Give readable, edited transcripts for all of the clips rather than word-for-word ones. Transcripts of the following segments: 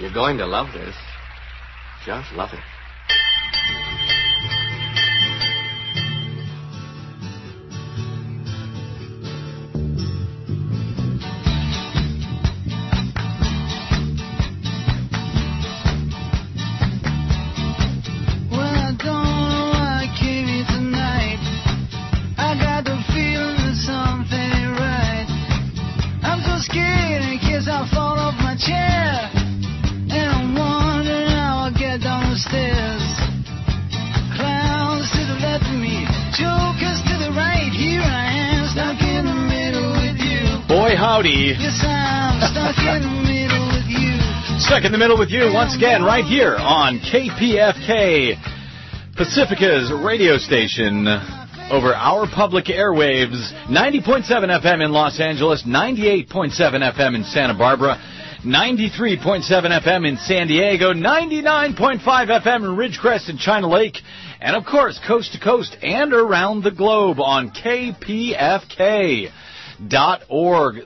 You're going to love this. Just love it. Stuck in the middle with you once again right here on KPFK, Pacifica's radio station, over our public airwaves, 90.7 FM in Los Angeles, 98.7 FM in Santa Barbara, 93.7 FM in San Diego, 99.5 FM in Ridgecrest and China Lake, and of course coast to coast and around the globe on KPFK.org.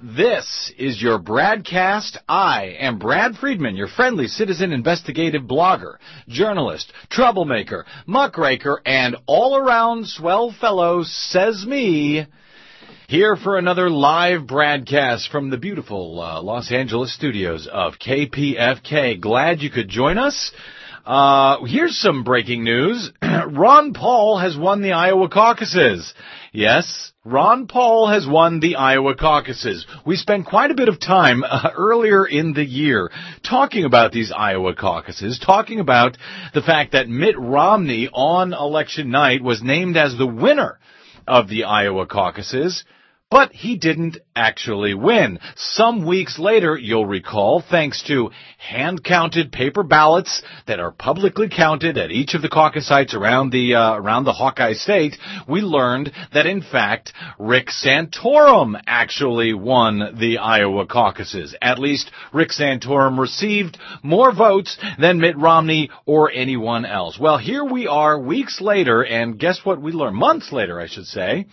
This is your Bradcast. I am Brad Friedman, your friendly citizen investigative blogger, journalist, troublemaker, muckraker, and all-around swell fellow, says me, here for another live Bradcast from the beautiful Los Angeles studios of KPFK. Glad you could join us. Here's some breaking news. Ron Paul has won the Iowa caucuses. Yes, Ron Paul has won the Iowa caucuses. We spent quite a bit of time earlier in the year talking about these Iowa caucuses, talking about the fact that Mitt Romney on election night was named as the winner of the Iowa caucuses. But he didn't actually win. Some weeks later, you'll recall, thanks to hand-counted paper ballots that are publicly counted at each of the caucus sites around the Hawkeye State, we learned that, in fact, Rick Santorum actually won the Iowa caucuses. At least, Rick Santorum received more votes than Mitt Romney or anyone else. Well, here we are weeks later, and guess what we learned? Months later, I should say.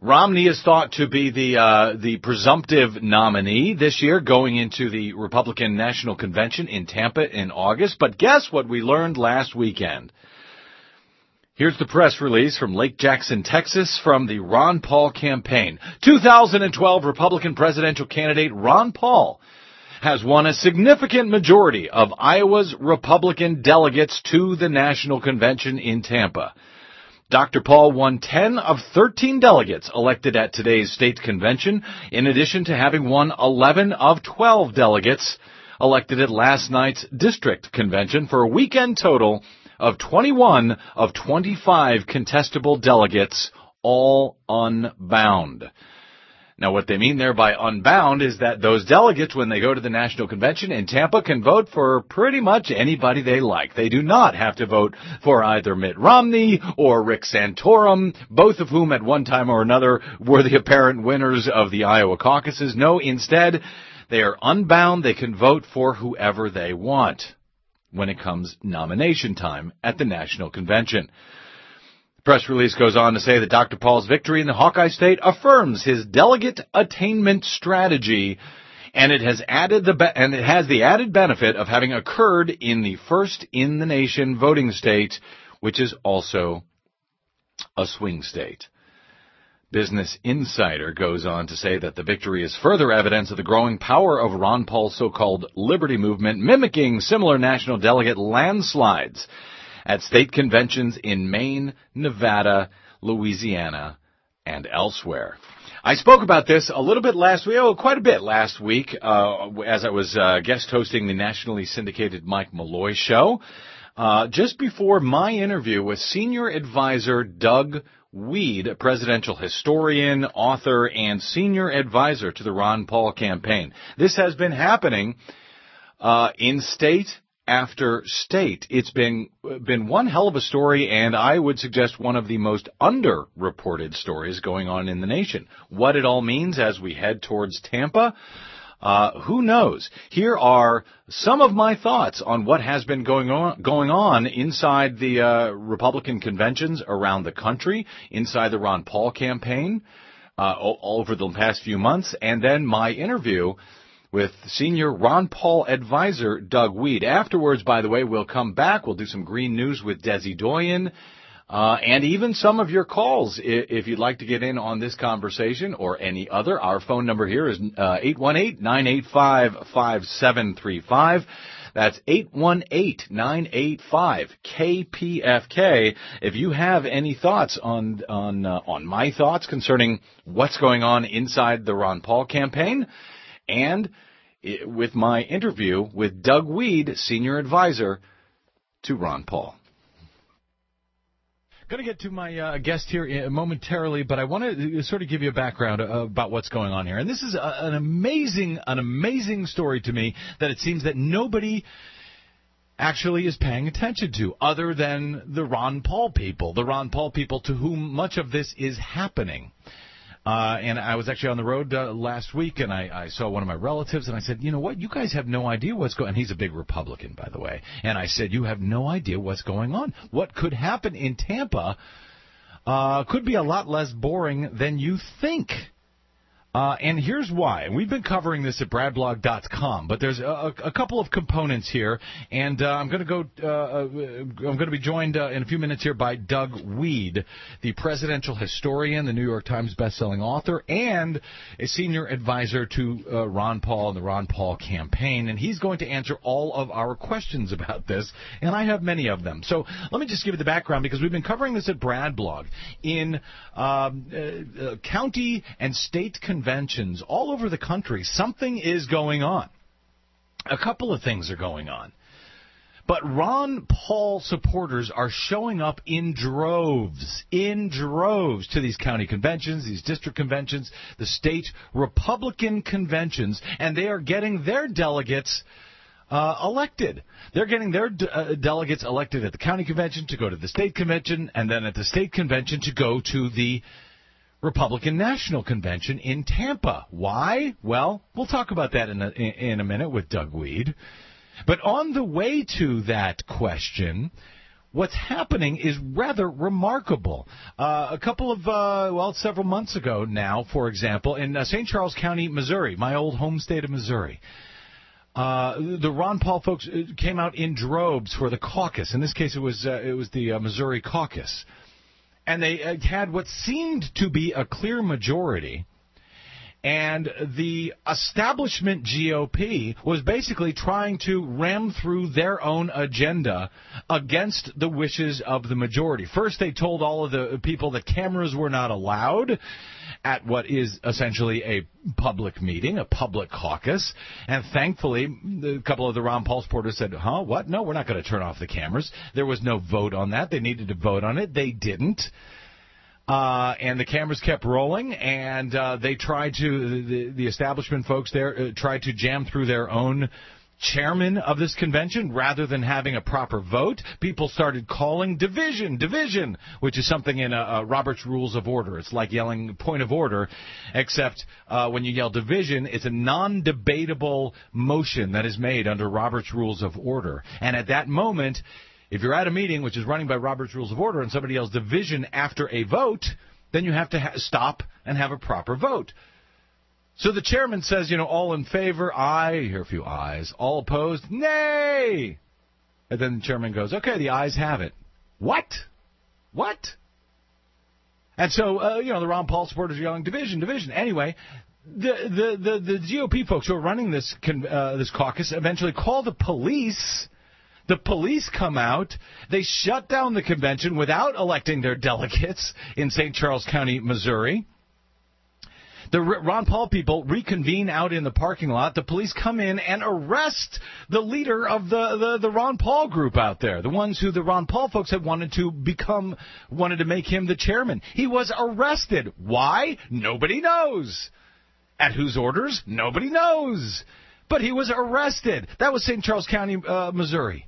Romney is thought to be the presumptive nominee this year going into the Republican National Convention in Tampa in August. But guess what we learned last weekend? Here's the press release from Lake Jackson, Texas, from the Ron Paul campaign. 2012 Republican presidential candidate Ron Paul has won a significant majority of Iowa's Republican delegates to the National Convention in Tampa. Dr. Paul won 10 of 13 delegates elected at today's state convention, in addition to having won 11 of 12 delegates elected at last night's district convention, for a weekend total of 21 of 25 contestable delegates, all unbound. Now, what they mean there by unbound is that those delegates, when they go to the National Convention in Tampa, can vote for pretty much anybody they like. They do not have to vote for either Mitt Romney or Rick Santorum, both of whom at one time or another were the apparent winners of the Iowa caucuses. No, instead, they are unbound. They can vote for whoever they want when it comes nomination time at the National Convention. Press release goes on to say that Dr. Paul's victory in the Hawkeye State affirms his delegate attainment strategy, and it has has the added benefit of having occurred in the first in the nation voting state, which is also a swing state. Business Insider goes on to say that the victory is further evidence of the growing power of Ron Paul's so-called liberty movement, mimicking similar national delegate landslides at state conventions in Maine, Nevada, Louisiana, and elsewhere. I spoke about this a little bit last week, quite a bit last week, as I was guest hosting the nationally syndicated Mike Malloy show, just before my interview with senior advisor Doug Wead, a presidential historian, author, and senior advisor to the Ron Paul campaign. This has been happening in state after state. It's been one hell of a story, and I would suggest one of the most underreported stories going on in the nation. What it all means as we head towards Tampa, who knows? Here are some of my thoughts on what has been going on inside the Republican conventions around the country, inside the Ron Paul campaign over the past few months, and then my interview with senior Ron Paul advisor Doug Wead. Afterwards, by the way, we'll come back. We'll do some green news with Desi Doyen. And even some of your calls, if you'd like to get in on this conversation or any other. Our phone number here is 818-985-5735. That's 818-985-KPFK. If you have any thoughts on my thoughts concerning what's going on inside the Ron Paul campaign and with my interview with Doug Wead, senior advisor to Ron Paul. Going to get to my guest here momentarily, but I want to sort of give you a background about what's going on here. And this is an amazing story to me that it seems that nobody actually is paying attention to other than the Ron Paul people to whom much of this is happening. And I was actually on the road last week, and I saw one of my relatives, and I said, you know what, you guys have no idea what's going on. He's a big Republican, by the way. And I said, you have no idea what's going on. What could happen in Tampa could be a lot less boring than you think. And here's why. We've been covering this at BradBlog.com, but there's a couple of components here, and I'm going to be joined in a few minutes here by Doug Wead, the presidential historian, the New York Times bestselling author, and a senior advisor to Ron Paul and the Ron Paul campaign, and he's going to answer all of our questions about this, and I have many of them. So let me just give you the background, because we've been covering this at BradBlog in county and state conventions all over the country. Something is going on. A couple of things are going on. But Ron Paul supporters are showing up in droves to these county conventions, these district conventions, the state Republican conventions, and they are getting their delegates elected. They're getting their delegates elected at the county convention to go to the state convention, and then at the state convention to go to the Republican National Convention in Tampa. Why? Well, we'll talk about that in a minute with Doug Wead. But on the way to that question, what's happening is rather remarkable. Several months ago now, for example, in St. Charles County, Missouri, my old home state of Missouri, the Ron Paul folks came out in droves for the caucus. In this case, it was the Missouri caucus. And they had what seemed to be a clear majority, and the establishment GOP was basically trying to ram through their own agenda against the wishes of the majority. First, they told all of the people that cameras were not allowed at what is essentially a public meeting, a public caucus. And thankfully, a couple of the Ron Paul supporters said, huh, what? No, we're not going to turn off the cameras. There was no vote on that. They needed to vote on it. They didn't. And the cameras kept rolling, and they tried to, the establishment folks there tried to jam through their own chairman of this convention rather than having a proper vote. People started calling division, which is something in Robert's Rules of Order. It's like yelling point of order, except when you yell division, it's a non-debatable motion that is made under Robert's Rules of Order. And at that moment, if you're at a meeting which is running by Robert's Rules of Order and somebody yells division after a vote, then you have to stop and have a proper vote. So the chairman says, you know, all in favor, aye. You hear a few ayes. All opposed, nay. And then the chairman goes, okay, the ayes have it. What? And so, the Ron Paul supporters are yelling, division. Anyway, the GOP folks who are running this caucus eventually call the police. The police come out. They shut down the convention without electing their delegates in St. Charles County, Missouri. The Ron Paul people reconvene out in the parking lot. The police come in and arrest the leader of the Ron Paul group out there, the ones who the Ron Paul folks had wanted to make him the chairman. He was arrested. Why? Nobody knows. At whose orders? Nobody knows. But he was arrested. That was St. Charles County, Missouri.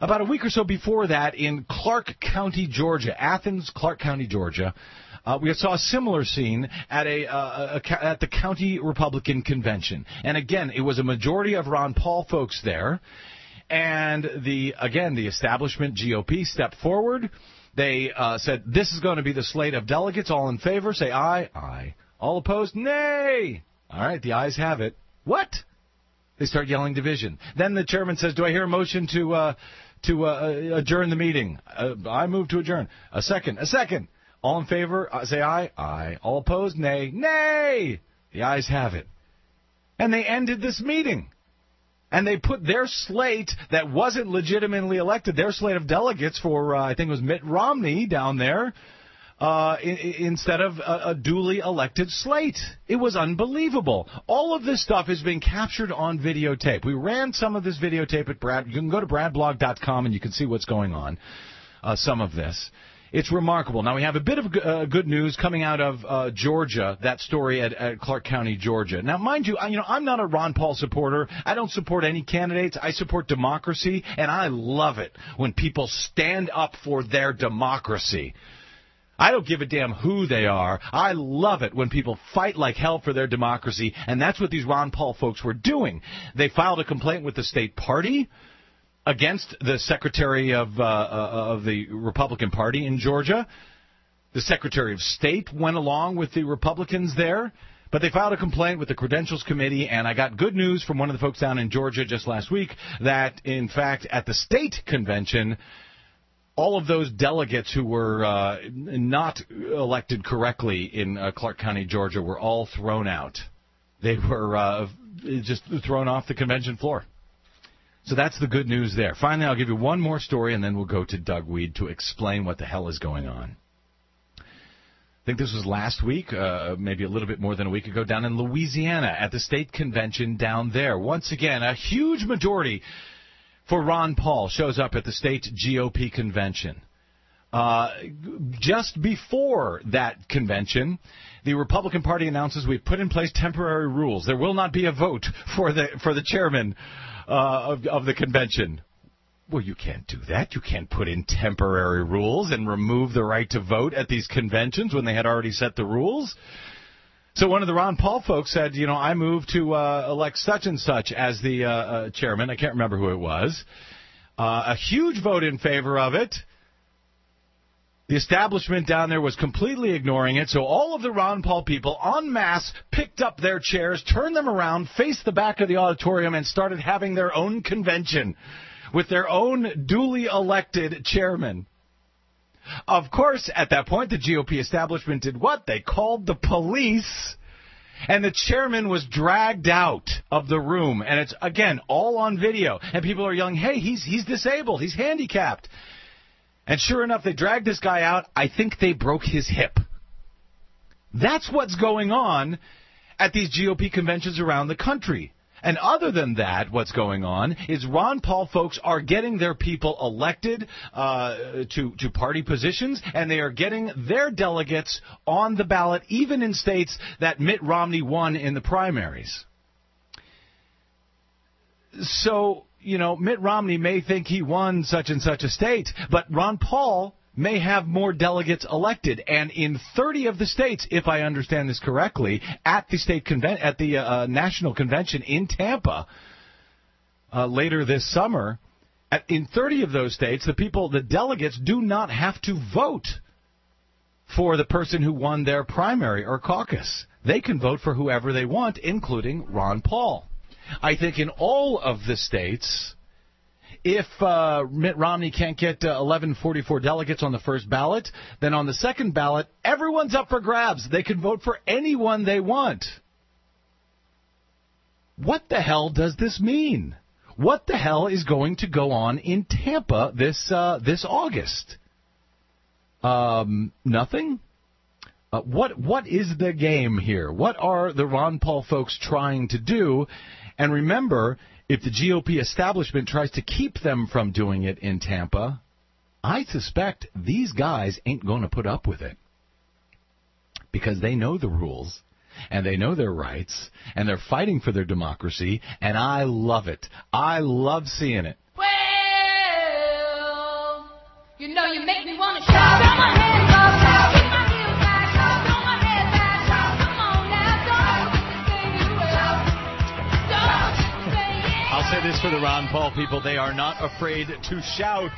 About a week or so before that, in Clark County, Georgia, Athens, Clark County, Georgia, we saw a similar scene at at the county Republican convention. And again, it was a majority of Ron Paul folks there. And the establishment GOP stepped forward. They said, this is going to be the slate of delegates. All in favor, say aye. All opposed, nay. All right, the ayes have it. What? They start yelling division. Then the chairman says, do I hear a motion to adjourn the meeting? I move to adjourn. A second. All in favor, say aye. Aye. All opposed, nay. Nay! The ayes have it. And they ended this meeting. And they put their slate that wasn't legitimately elected, their slate of delegates for, I think it was Mitt Romney down there, instead of a duly elected slate. It was unbelievable. All of this stuff is being captured on videotape. We ran some of this videotape at Brad. You can go to BradBlog.com and you can see what's going on, some of this. It's remarkable. Now, we have a bit of good news coming out of Georgia, that story at Clark County, Georgia. Now, mind you, I'm not a Ron Paul supporter. I don't support any candidates. I support democracy, and I love it when people stand up for their democracy. I don't give a damn who they are. I love it when people fight like hell for their democracy, and that's what these Ron Paul folks were doing. They filed a complaint with the state party against the secretary of the Republican Party in Georgia. The Secretary of State went along with the Republicans there, but they filed a complaint with the Credentials Committee, and I got good news from one of the folks down in Georgia just last week that, in fact, at the state convention, all of those delegates who were not elected correctly in Clark County, Georgia, were all thrown out. They were just thrown off the convention floor. So that's the good news there. Finally, I'll give you one more story, and then we'll go to Doug Wead to explain what the hell is going on. I think this was last week, maybe a little bit more than a week ago, down in Louisiana at the state convention down there. Once again, a huge majority for Ron Paul shows up at the state GOP convention. Just before that convention, the Republican Party announces we've put in place temporary rules. There will not be a vote for the chairman of the convention. Well, you can't do that. You can't put in temporary rules and remove the right to vote at these conventions when they had already set the rules. So one of the Ron Paul folks said, I move to elect such and such as the chairman. I can't remember who it was. A huge vote in favor of it. The establishment down there was completely ignoring it, so all of the Ron Paul people en masse picked up their chairs, turned them around, faced the back of the auditorium, and started having their own convention with their own duly elected chairman. Of course, at that point, the GOP establishment did what? They called the police, and the chairman was dragged out of the room. And it's, again, all on video. And people are yelling, hey, he's disabled, he's handicapped. And sure enough, they dragged this guy out. I think they broke his hip. That's what's going on at these GOP conventions around the country. And other than that, what's going on is Ron Paul folks are getting their people elected to party positions, and they are getting their delegates on the ballot, even in states that Mitt Romney won in the primaries. So, Mitt Romney may think he won such and such a state, but Ron Paul may have more delegates elected. And in 30 of the states, if I understand this correctly, at the state national convention in Tampa later this summer, in 30 of those states, the delegates do not have to vote for the person who won their primary or caucus. They can vote for whoever they want, including Ron Paul. I think in all of the states, if Mitt Romney can't get 1144 delegates on the first ballot, then on the second ballot, everyone's up for grabs. They can vote for anyone they want. What the hell does this mean? What the hell is going to go on in Tampa this August? Nothing? What is the game here? What are the Ron Paul folks trying to do? And remember, if the GOP establishment tries to keep them from doing it in Tampa, I suspect these guys ain't going to put up with it, because they know the rules, and they know their rights, and they're fighting for their democracy, and I love it. I love seeing it. Well, you make me want to shout, throw my hands up, shout. This for the Ron Paul people. They are not afraid to shout.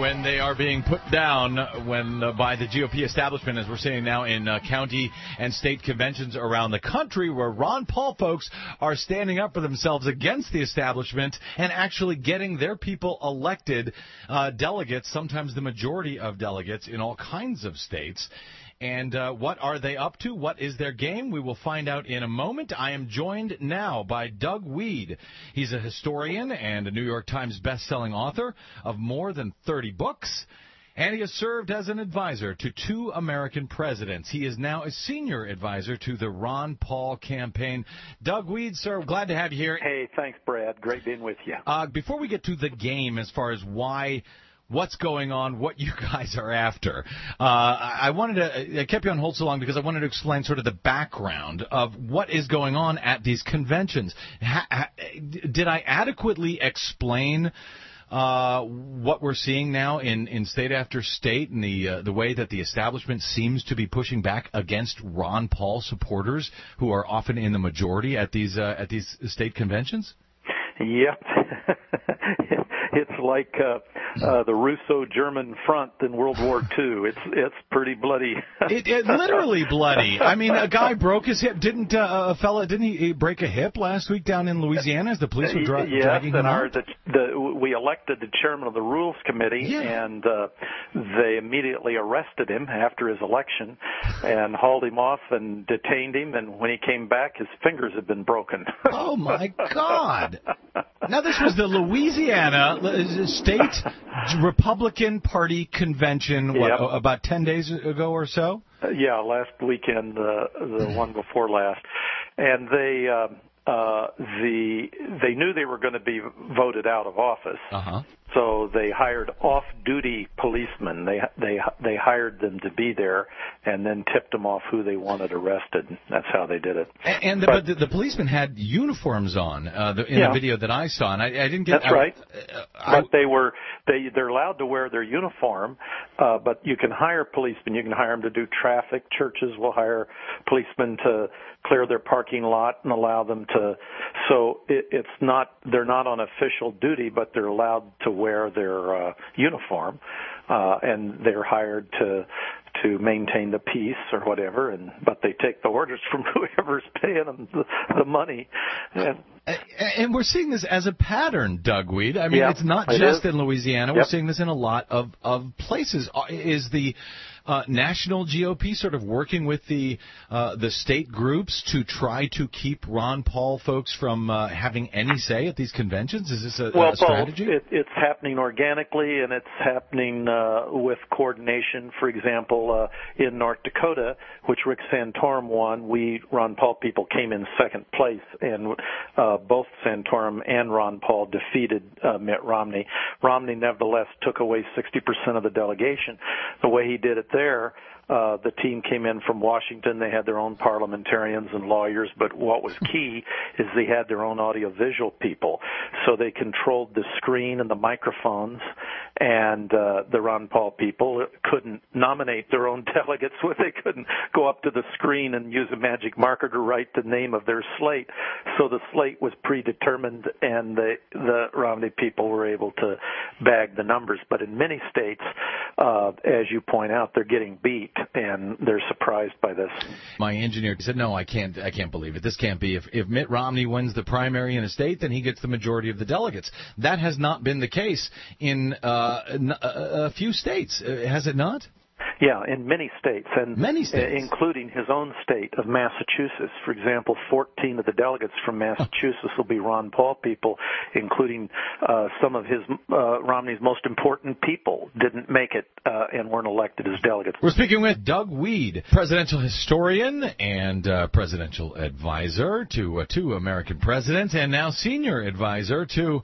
when they are being put down when by the GOP establishment, as we're seeing now in county and state conventions around the country, where Ron Paul folks are standing up for themselves against the establishment and actually getting their people elected delegates, sometimes the majority of delegates in all kinds of states. And what are they up to? What is their game? We will find out in a moment. I am joined now by Doug Wead. He's a historian and a New York Times best-selling author of more than 30 books. And he has served as an advisor to two American presidents. He is now a senior advisor to the Ron Paul campaign. Doug Wead, sir, glad to have you here. Hey, thanks, Brad. Great being with you. Before we get to the game as far as why... what's going on, what you guys are after. I kept you on hold so long because I wanted to explain sort of the background of what is going on at these conventions. Did I adequately explain what we're seeing now in state after state and the way that the establishment seems to be pushing back against Ron Paul supporters who are often in the majority at these state conventions? Yep. It's like the Russo-German front in World War II. It's pretty bloody. It literally bloody. I mean, a guy broke his hip. Didn't a fella? Didn't he break a hip last week down in Louisiana as the police were dragging him out? Yes, and we elected the chairman of the Rules Committee, and they immediately arrested him after his election and hauled him off and detained him. And when he came back, his fingers had been broken. Oh my God! Now this was the Louisiana State Republican Party Convention, about 10 days ago or so? Yeah, last weekend, the one before last. And they knew they were going to be voted out of office. Uh-huh. So they hired off-duty policemen. They hired them to be there, and then tipped them off who they wanted arrested. That's how they did it. And but the policemen had uniforms on the video that I saw, and I didn't get. That's right. But they're allowed to wear their uniform, but you can hire policemen. You can hire them to do traffic. Churches will hire policemen to clear their parking lot and allow them to. So it's not they're not on official duty, but they're allowed to wear their uniform, and they're hired to maintain the peace or whatever, but they take the orders from whoever's paying them the money. And we're seeing this as a pattern, Doug Wead. I mean, it's not just in Louisiana. Yep. We're seeing this in a lot of places. Is the national GOP sort of working with the state groups to try to keep Ron Paul folks from having any say at these conventions? Is this a strategy? Well, it's happening organically, and it's happening with coordination. For example, in North Dakota, which Rick Santorum won, we Ron Paul people came in second place, and both Santorum and Ron Paul defeated Mitt Romney. Romney, nevertheless, took away 60% of the delegation. The way he did it there, the team came in from Washington. They had their own parliamentarians and lawyers, but what was key is they had their own audiovisual people. So they controlled the screen and the microphones, and the Ron Paul people couldn't nominate their own delegates. They couldn't go up to the screen and use a magic marker to write the name of their slate. So the slate was predetermined, and the Romney people were able to bag the numbers. But in many states, as you point out, they're getting beat. And they're surprised by this. My engineer said, no, I can't believe it. This can't be. If Mitt Romney wins the primary in a state, then he gets the majority of the delegates. That has not been the case in a few states, has it not? Yeah, in many states, including his own state of Massachusetts. For example, 14 of the delegates from Massachusetts will be Ron Paul people, including some of his Romney's most important people didn't make it and weren't elected as delegates. We're speaking with Doug Wead, presidential historian and presidential advisor to two American presidents, and now senior advisor to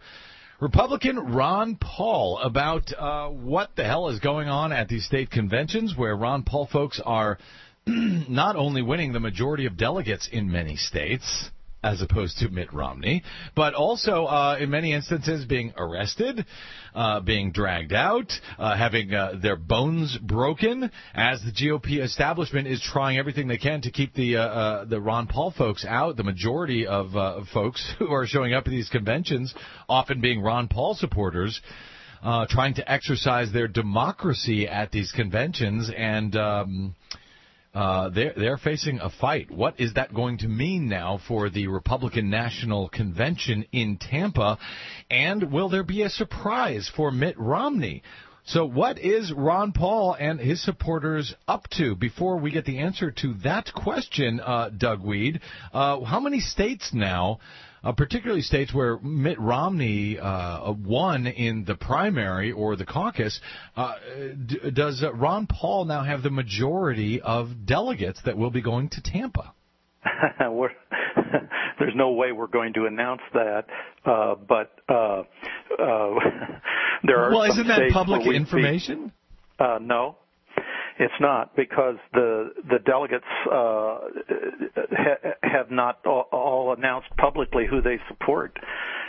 Republican Ron Paul, about what the hell is going on at these state conventions where Ron Paul folks are not only winning the majority of delegates in many states, as opposed to Mitt Romney, but also in many instances being arrested, being dragged out, having their bones broken, as the GOP establishment is trying everything they can to keep the Ron Paul folks out. The majority of folks who are showing up at these conventions, often being Ron Paul supporters, trying to exercise their democracy at these conventions, and they're facing a fight. What is that going to mean now for the Republican National Convention in Tampa, and will there be a surprise for Mitt Romney? So what is Ron Paul and his supporters up to? Before we get the answer to that question, Doug Weed, how many states now, particularly states where Mitt Romney won in the primary or the caucus, does Ron Paul now have the majority of delegates that will be going to Tampa? There's no way we're going to announce that, but there are. Well, isn't that public information? No, it's not, because the delegates have not all announced publicly who they support,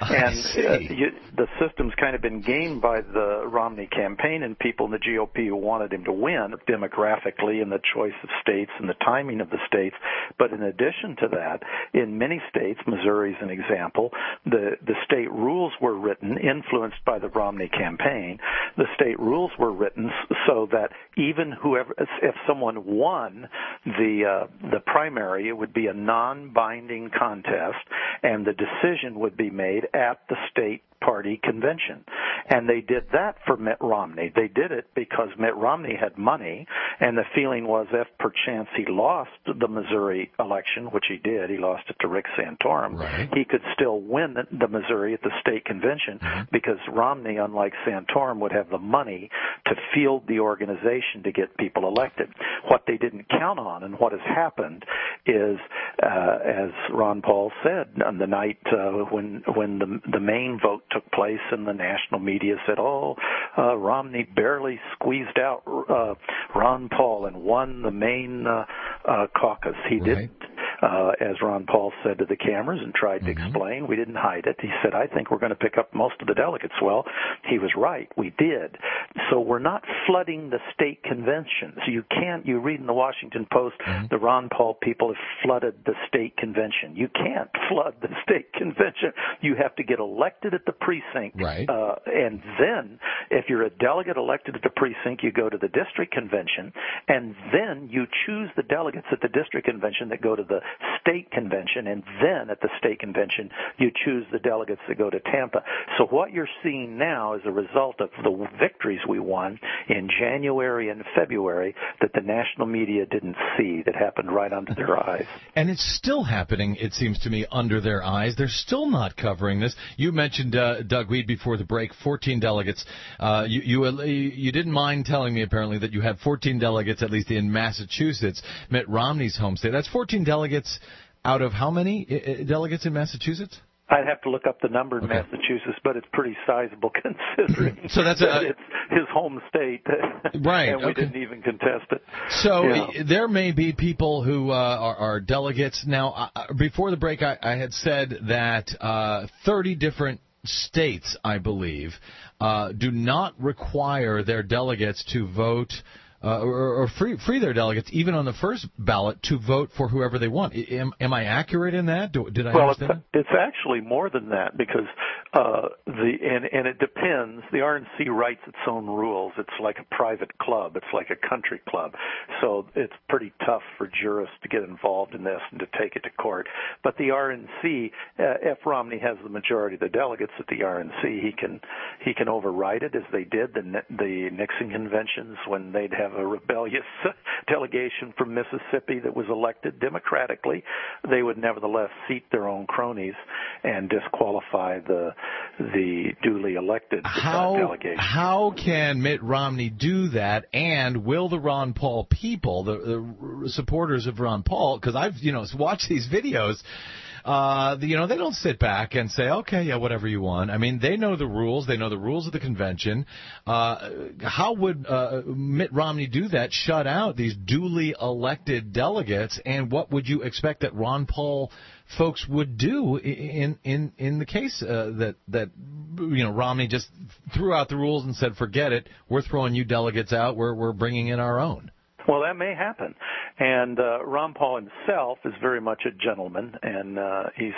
and the system's kind of been gamed by the Romney campaign and people in the GOP who wanted him to win demographically, and the choice of states and the timing of the states. But in addition to that, in many states, Missouri is an example, the state rules were written, influenced by the Romney campaign. The state rules were written so that even whoever, if someone won the primary, it would be a non-binding contest, and the decision would be made at the state party convention. And they did that for Mitt Romney. They did it because Mitt Romney had money, and the feeling was if perchance he lost the Missouri election, which he did, he lost it to Rick Santorum, right, he could still win the Missouri at the state convention, because Romney, unlike Santorum, would have the money to field the organization to get people elected. What they didn't count on, and what has happened, is, as Ron Paul said on the night when the main vote took place and the national media said, Romney barely squeezed out Ron Paul and won the main caucus. He didn't. As Ron Paul said to the cameras and tried to explain, we didn't hide it. He said, I think we're going to pick up most of the delegates. Well, he was right. We did. So we're not flooding the state conventions. You read in the Washington Post, the Ron Paul people have flooded the state convention. You can't flood the state convention. You have to get elected at the precinct. Right. And then if you're a delegate elected at the precinct, you go to the district convention, and then you choose the delegates at the district convention that go to the state convention, and then at the state convention you choose the delegates that go to Tampa. So what you're seeing now is a result of the victories we won in January and February that the national media didn't see, that happened right under their eyes. And it's still happening, it seems to me, under their eyes. They're still not covering this. You mentioned, Doug Weed, before the break, 14 delegates. You didn't mind telling me, apparently, that you had 14 delegates, at least in Massachusetts, Mitt Romney's home state. That's 14 delegates out of how many delegates in Massachusetts? I'd have to look up the number in Massachusetts, but it's pretty sizable considering so that's that it's his home state, right? And we didn't even contest it. So there may be people who are delegates. Now, before the break, I had said that 30 different states, I believe, do not require their delegates to vote or free their delegates, even on the first ballot, to vote for whoever they want. Am I accurate in that? Did I understand? Well, it's actually more than that, because and it depends. The RNC writes its own rules. It's like a private club. It's like a country club. So it's pretty tough for jurists to get involved in this and to take it to court. But the RNC, if Romney has the majority of the delegates at the RNC, he can override it, as they did the Nixon conventions when they'd have a rebellious delegation from Mississippi that was elected democratically. They would nevertheless seat their own cronies and disqualify the duly elected delegation. How can Mitt Romney do that? And will the Ron Paul people, the supporters of Ron Paul, because I've watched these videos, they don't sit back and say, okay, yeah, whatever you want. I mean, they know the rules. They know the rules of the convention. How would Mitt Romney do that, shut out these duly elected delegates? And what would you expect that Ron Paul folks would do in the case that Romney just threw out the rules and said, forget it. We're throwing you delegates out. We're bringing in our own. Well, that may happen. And Ron Paul himself is very much a gentleman, and he's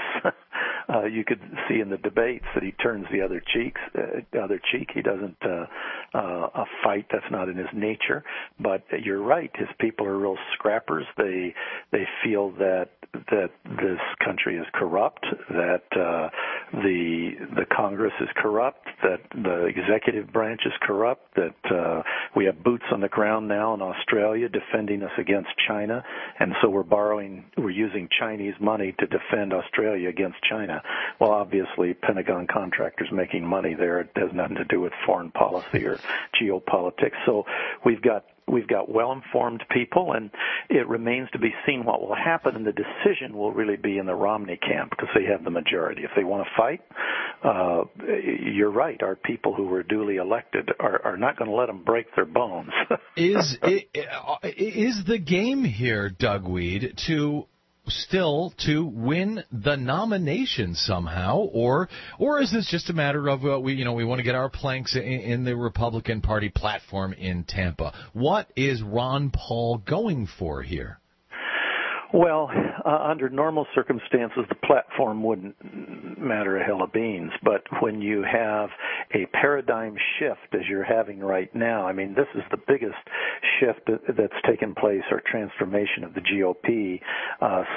You could see in the debates that he turns the other cheek. He doesn't fight. That's not in his nature. But you're right. His people are real scrappers. They feel that this country is corrupt, that the Congress is corrupt, that the executive branch is corrupt, that we have boots on the ground now in Australia defending us against China, and so we're using Chinese money to defend Australia against China. Well, obviously, Pentagon contractors making money there. It has nothing to do with foreign policy or geopolitics. So we've got well-informed people, and it remains to be seen what will happen, and the decision will really be in the Romney camp because they have the majority. If they want to fight, you're right, our people who were duly elected are not going to let them break their bones. Is the game here, Doug Wead, to win the nomination somehow, or is this just a matter of we want to get our planks in the Republican Party platform in Tampa? What is Ron Paul going for here? Well, under normal circumstances, the platform wouldn't matter a hill of beans. But when you have a paradigm shift, as you're having right now, I mean, this is the biggest shift that's taken place, or transformation of the GOP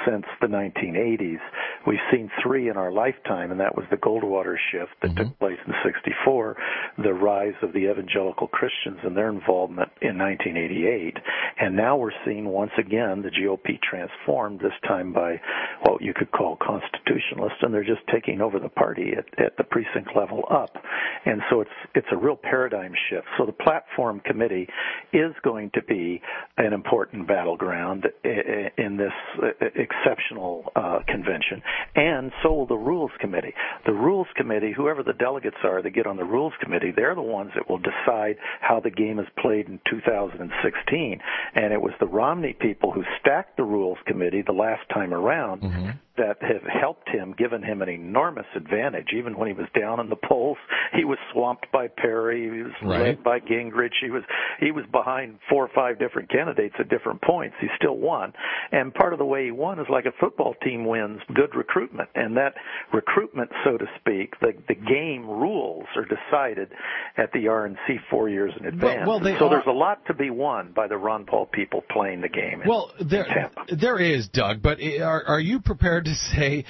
since the 1980s. We've seen three in our lifetime, and that was the Goldwater shift that took place in 1964, the rise of the evangelical Christians and their involvement in 1988, and now we're seeing once again the GOP transformed, this time by what you could call constitutionalists, and they're just taking over the party at the precinct level up. And so it's a real paradigm shift. So the platform committee is going to be an important battleground in this exceptional convention, and so will the Rules Committee. The Rules Committee, whoever the delegates are that get on the Rules Committee, they're the ones that will decide how the game is played in 2016. And it was the Romney people who stacked the Rules Committee the last time around that have helped him, given him an enormous advantage. Even when he was down in the polls, he was swamped by Perry, he was led by Gingrich, he was behind 4 or 5 different candidates at different points. He still won. And part of the way he won is like a football team wins, good recruitment. And that recruitment, so to speak, the game rules are decided at the RNC 4 years in advance. So there's a lot to be won by the Ron Paul people playing the game in Tampa. There is, Doug, but are you prepared to say,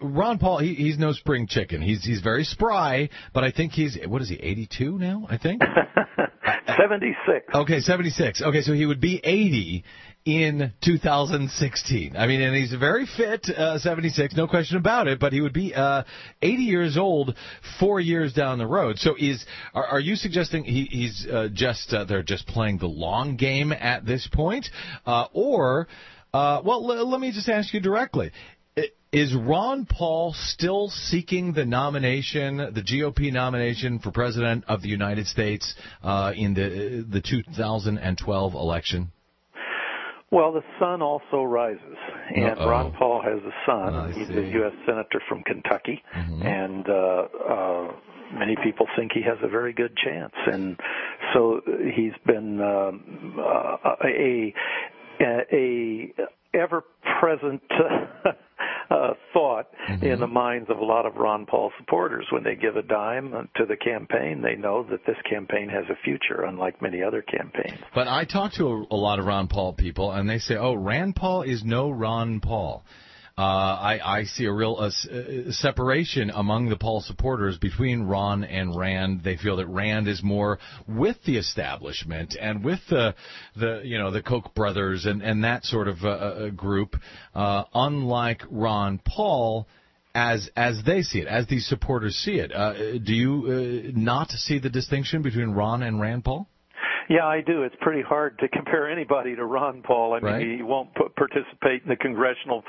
Ron Paul, he's no spring chicken. He's very spry, but I think he's, what is he, 82 now, I think? 76. Okay, 76. Okay, so he would be 80 in 2016. I mean, and he's very fit, 76, no question about it, but he would be 80 years old 4 years down the road. So are you suggesting they're just playing the long game at this point? Let me just ask you directly. Is Ron Paul still seeking the nomination, the GOP nomination for President of the United States in the 2012 election? Well, the sun also rises, and Ron Paul has a son. He's a U.S. Senator from Kentucky, and many people think he has a very good chance. And so he's been a ever-present thought in the minds of a lot of Ron Paul supporters. When they give a dime to the campaign, they know that this campaign has a future, unlike many other campaigns. But I talk to a lot of Ron Paul people, and they say, Rand Paul is no Ron Paul. I see a real separation among the Paul supporters between Ron and Rand. They feel that Rand is more with the establishment and with the Koch brothers and that sort of group, unlike Ron Paul as they see it, as these supporters see it. Do you not see the distinction between Ron and Rand Paul? Yeah, I do. It's pretty hard to compare anybody to Ron Paul. I mean, he won't participate in the congressional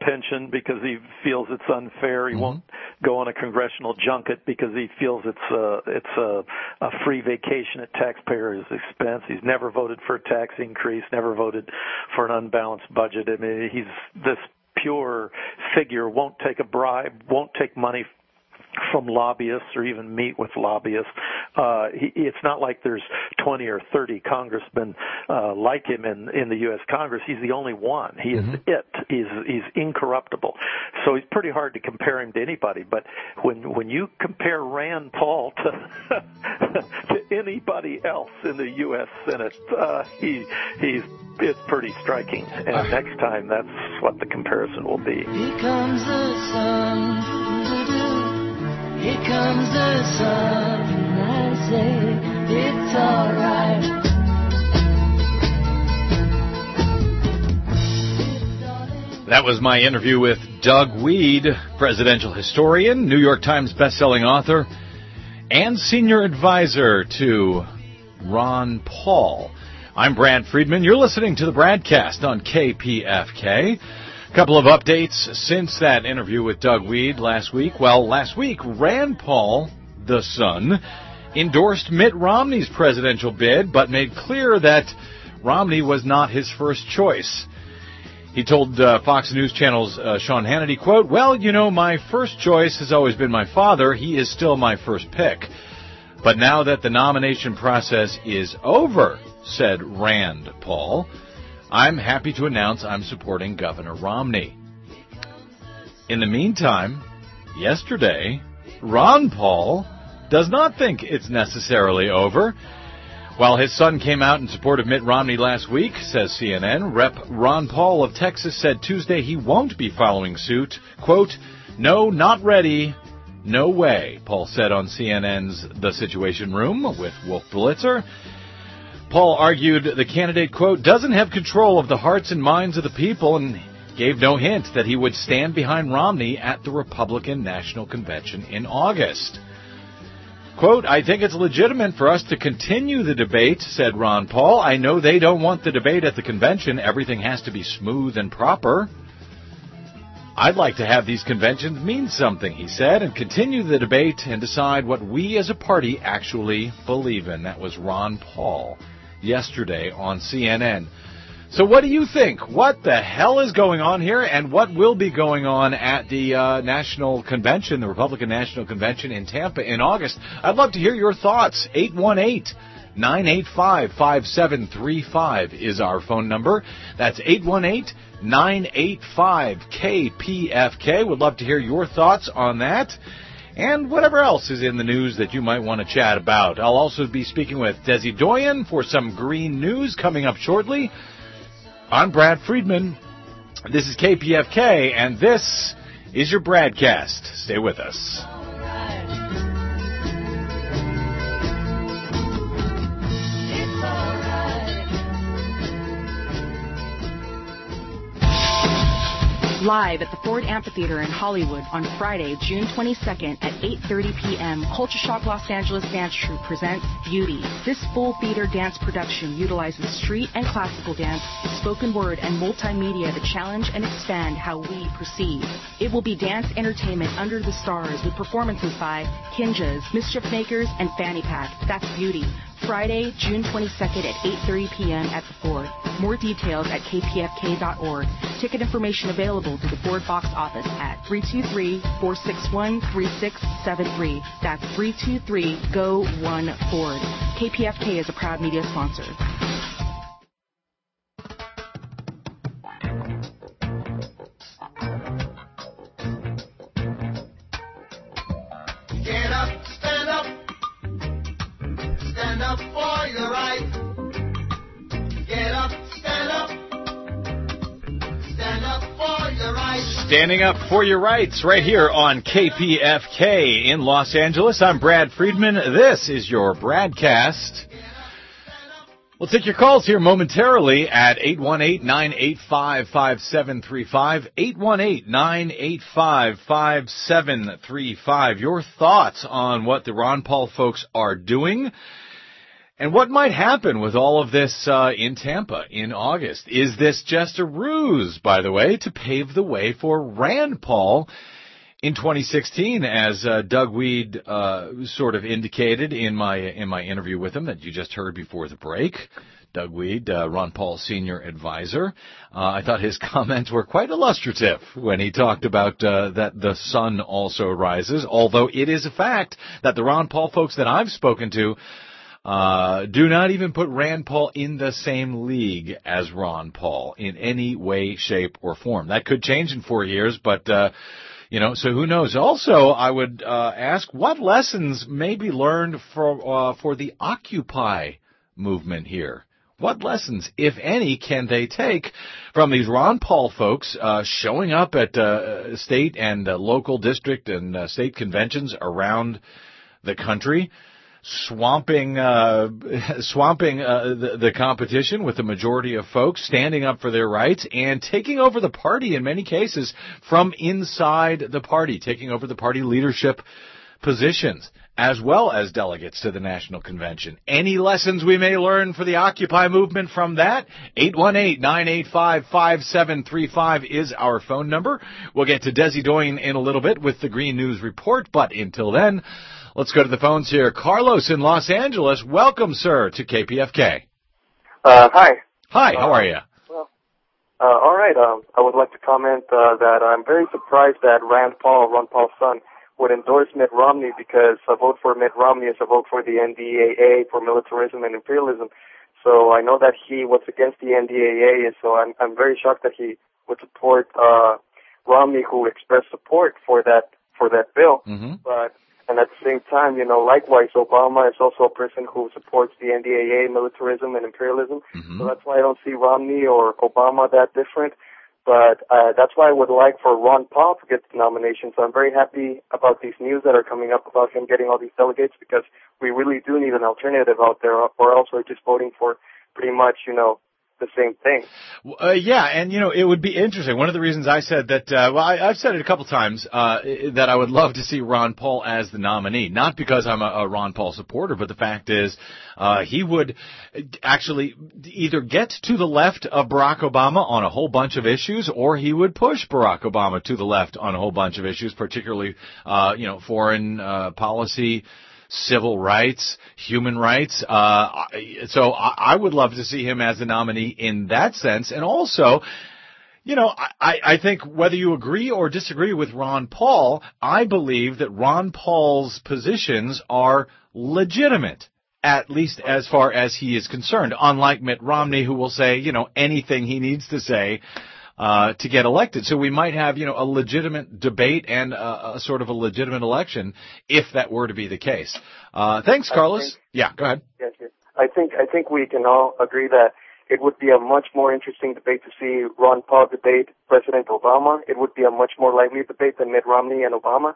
pension because he feels it's unfair. He won't go on a congressional junket because he feels it's a free vacation at taxpayers' expense. He's never voted for a tax increase, never voted for an unbalanced budget. I mean, he's this pure figure, won't take a bribe, won't take money from lobbyists or even meet with lobbyists, It's not like there's 20 or 30 congressmen like him in the U.S. Congress. He's the only one. He is it. He's incorruptible. So it's pretty hard to compare him to anybody. But when you compare Rand Paul to to anybody else in the U.S. Senate, it's pretty striking. And next time, that's what the comparison will be. Here comes the sun. Here comes the sun. And I say it's all right. That was my interview with Doug Wead, presidential historian, New York Times bestselling author, and senior advisor to Ron Paul. I'm Brad Friedman. You're listening to the Bradcast on KPFK. A couple of updates since that interview with Doug Wead last week. Well, last week, Rand Paul, the son, endorsed Mitt Romney's presidential bid, but made clear that Romney was not his first choice. He told Fox News Channel's Sean Hannity, quote, "Well, you know, my first choice has always been my father. He is still my first pick. But now that the nomination process is over," said Rand Paul, "I'm happy to announce I'm supporting Governor Romney." In the meantime, yesterday, Ron Paul does not think it's necessarily over. While his son came out in support of Mitt Romney last week, says CNN, Rep. Ron Paul of Texas said Tuesday he won't be following suit. Quote, "No, not ready, no way," Paul said on CNN's The Situation Room with Wolf Blitzer. Paul argued the candidate, quote, "doesn't have control of the hearts and minds of the people," and gave no hint that he would stand behind Romney at the Republican National Convention in August. Quote, "I think it's legitimate for us to continue the debate," said Ron Paul. "I know they don't want the debate at the convention. Everything has to be smooth and proper. I'd like to have these conventions mean something," he said, "and continue the debate and decide what we as a party actually believe in." That was Ron Paul yesterday on CNN. So what do you think? What the hell is going on here, and what will be going on at the National Convention, the Republican National Convention in Tampa in August? I'd love to hear your thoughts. 818-985-5735 is our phone number. That's 818-985-KPFK. Would love to hear your thoughts on that and whatever else is in the news that you might want to chat about. I'll also be speaking with Desi Doyen for some green news coming up shortly. I'm Brad Friedman. This is KPFK, and this is your Bradcast. Stay with us. Live at the Ford Amphitheater in Hollywood on Friday, June 22nd at 8:30 p.m., Culture Shock Los Angeles Dance Troupe presents Beauty. This full theater dance production utilizes street and classical dance, spoken word, and multimedia to challenge and expand how we perceive. It will be dance entertainment under the stars with performances by Kinjas, Mischief Makers, and Fanny Pack. That's Beauty. Friday, June 22nd at 8:30 p.m. at the Ford. More details at kpfk.org. Ticket information available to the Ford box office at 323-461-3673. That's 323-GO-1-FORD. KPFK is a proud media sponsor. Standing up for your rights right here on KPFK in Los Angeles. I'm Brad Friedman. This is your Bradcast. We'll take your calls here momentarily at 818-985-5735. 818-985-5735. Your thoughts on what the Ron Paul folks are doing and what might happen with all of this in Tampa in August. Is this just a ruse, by the way, to pave the way for Rand Paul in 2016, as Doug Wead sort of indicated in my interview with him that you just heard before the break. Doug Wead, Ron Paul's senior advisor. I thought his comments were quite illustrative when he talked about that the sun also rises, although it is a fact that the Ron Paul folks that I've spoken to do not even put Rand Paul in the same league as Ron Paul in any way, shape, or form. That could change in 4 years, but so who knows? Also, I would ask what lessons may be learned for the Occupy movement here. What lessons, if any, can they take from these Ron Paul folks showing up at state and local district and state conventions around the country, swamping the competition with the majority of folks, standing up for their rights, and taking over the party in many cases from inside the party, taking over the party leadership positions, as well as delegates to the National Convention. Any lessons we may learn for the Occupy movement from that? 818-985-5735 is our phone number. We'll get to Desi Doyen in a little bit with the Green News Report, but until then, let's go to the phones here. Carlos in Los Angeles, welcome, sir, to KPFK. Hi. Hi, how are you? Well, all right. I would like to comment that I'm very surprised that Ron Paul's son, would endorse Mitt Romney, because a vote for Mitt Romney is a vote for the NDAA, for militarism and imperialism. So I know that he was against the NDAA, and so I'm very shocked that he would support Romney, who expressed support for that bill. Mm-hmm. But and at the same time, likewise, Obama is also a person who supports the NDAA, militarism and imperialism. Mm-hmm. So that's why I don't see Romney or Obama that different. But that's why I would like for Ron Paul to get the nomination. So I'm very happy about these news that are coming up about him getting all these delegates, because we really do need an alternative out there, or else we're just voting for pretty much, the same thing. Yeah, and, it would be interesting. One of the reasons I said that, I've said it a couple times, that I would love to see Ron Paul as the nominee. Not because I'm a Ron Paul supporter, but the fact is he would actually either get to the left of Barack Obama on a whole bunch of issues, or he would push Barack Obama to the left on a whole bunch of issues, particularly, foreign policy, civil rights, human rights. So I would love to see him as a nominee in that sense. And also, I think whether you agree or disagree with Ron Paul, I believe that Ron Paul's positions are legitimate, at least as far as he is concerned, unlike Mitt Romney, who will say, anything he needs to say to get elected. So we might have, a legitimate debate and a sort of a legitimate election if that were to be the case. Thanks, Carlos. Yeah, go ahead. Yes. I think we can all agree that it would be a much more interesting debate to see Ron Paul debate President Obama. It would be a much more lively debate than Mitt Romney and Obama,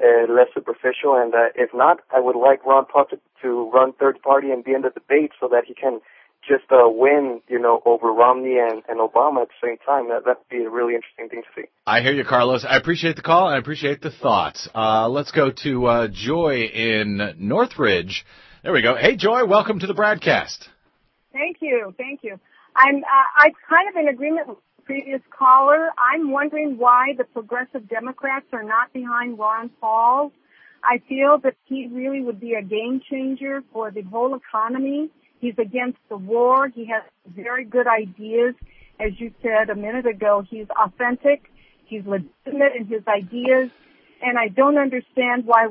less superficial. And if not, I would like Ron Paul to run third party and be in the debate so that he can just win, over Romney and Obama at the same time. That'd be a really interesting thing to see. I hear you, Carlos. I appreciate the call. I appreciate the thoughts. Let's go to Joy in Northridge. There we go. Hey, Joy, welcome to the broadcast. Thank you. I'm kind of in agreement with the previous caller. I'm wondering why the progressive Democrats are not behind Ron Paul. I feel that he really would be a game changer for the whole economy. He's against the war. He has very good ideas. As you said a minute ago, he's authentic. He's legitimate in his ideas. And I don't understand why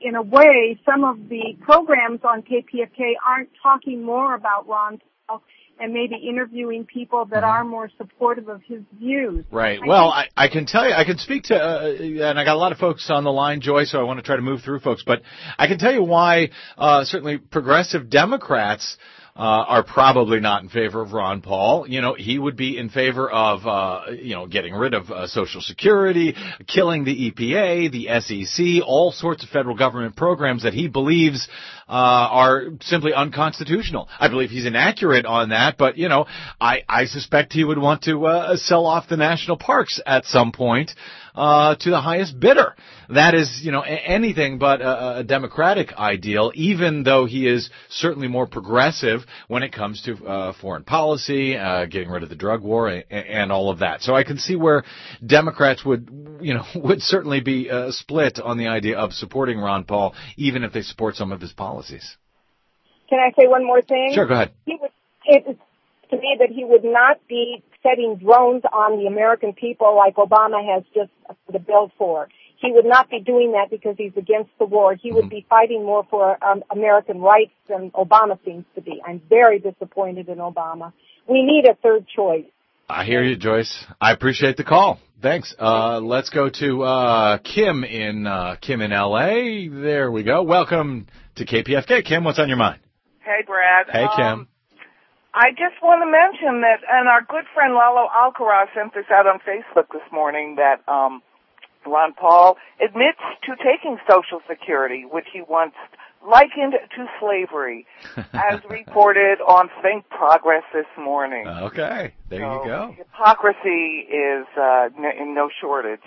in a way, some of the programs on KPFK aren't talking more about Ron Paul and maybe interviewing people that are more supportive of his views. Right. Well, I can tell you, I can speak to, and I got a lot of folks on the line, Joy, so I want to try to move through folks, but I can tell you why certainly progressive Democrats are probably not in favor of Ron Paul. He would be in favor of, getting rid of Social Security, killing the EPA, the SEC, all sorts of federal government programs that he believes are simply unconstitutional. I believe he's inaccurate on that, but, I suspect he would want to sell off the national parks at some point. to the highest bidder. That is, you know, anything but a democratic ideal, even though he is certainly more progressive when it comes to foreign policy, getting rid of the drug war, and all of that. So I can see where Democrats would certainly be split on the idea of supporting Ron Paul, even if they support some of his policies. Can I say one more thing? Sure, go ahead. It's to me that he would not be setting drones on the American people like Obama has just the bill for. He would not be doing that because he's against the war. He would be fighting more for American rights than Obama seems to be. I'm very disappointed in Obama. We need a third choice. I hear you, Joyce. I appreciate the call. Thanks. Let's go to Kim in L.A. There we go. Welcome to KPFK. Kim, what's on your mind? Hey, Brad. Hey, Kim. I just want to mention that, and our good friend Lalo Alcaraz sent this out on Facebook this morning, that Ron Paul admits to taking Social Security, which he once likened to slavery, as reported on Think Progress this morning. Okay, you go. Hypocrisy is in no shortage.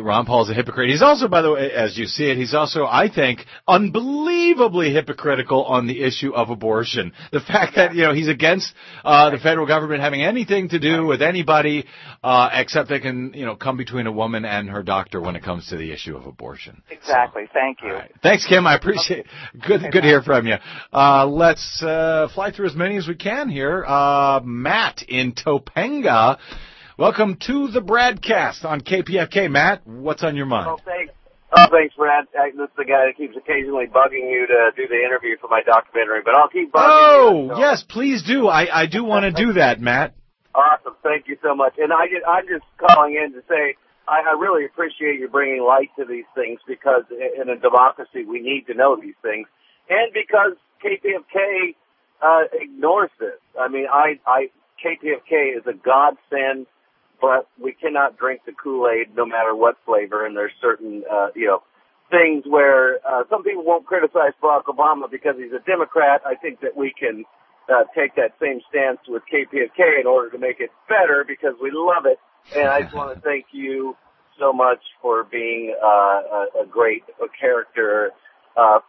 Ron Paul's a hypocrite. He's also, by the way, as you see it, he's also, I think, unbelievably hypocritical on the issue of abortion. The fact that, you know, he's against the federal government having anything to do with anybody except they can, you know, come between a woman and her doctor when it comes to the issue of abortion. Exactly. So, thank you. Right. Thanks, Kim. I appreciate it. Good to hear from you. Let's fly through as many as we can here. Matt in Topanga, welcome to the Bradcast on KPFK. Matt, what's on your mind? Oh, thanks. Oh, thanks, Brad. This is the guy that keeps occasionally bugging you to do the interview for my documentary, but I'll keep bugging you. Oh, yes, please do. I do want to do that, Matt. Awesome. Thank you so much. And I'm just calling in to say I really appreciate you bringing light to these things, because in a democracy we need to know these things, and because KPFK ignores this. I mean, KPFK is a godsend, but we cannot drink the Kool-Aid no matter what flavor, and there's certain things where some people won't criticize Barack Obama because he's a Democrat. I think that we can take that same stance with KPFK in order to make it better, because we love it. And I just want to thank you so much for being a great character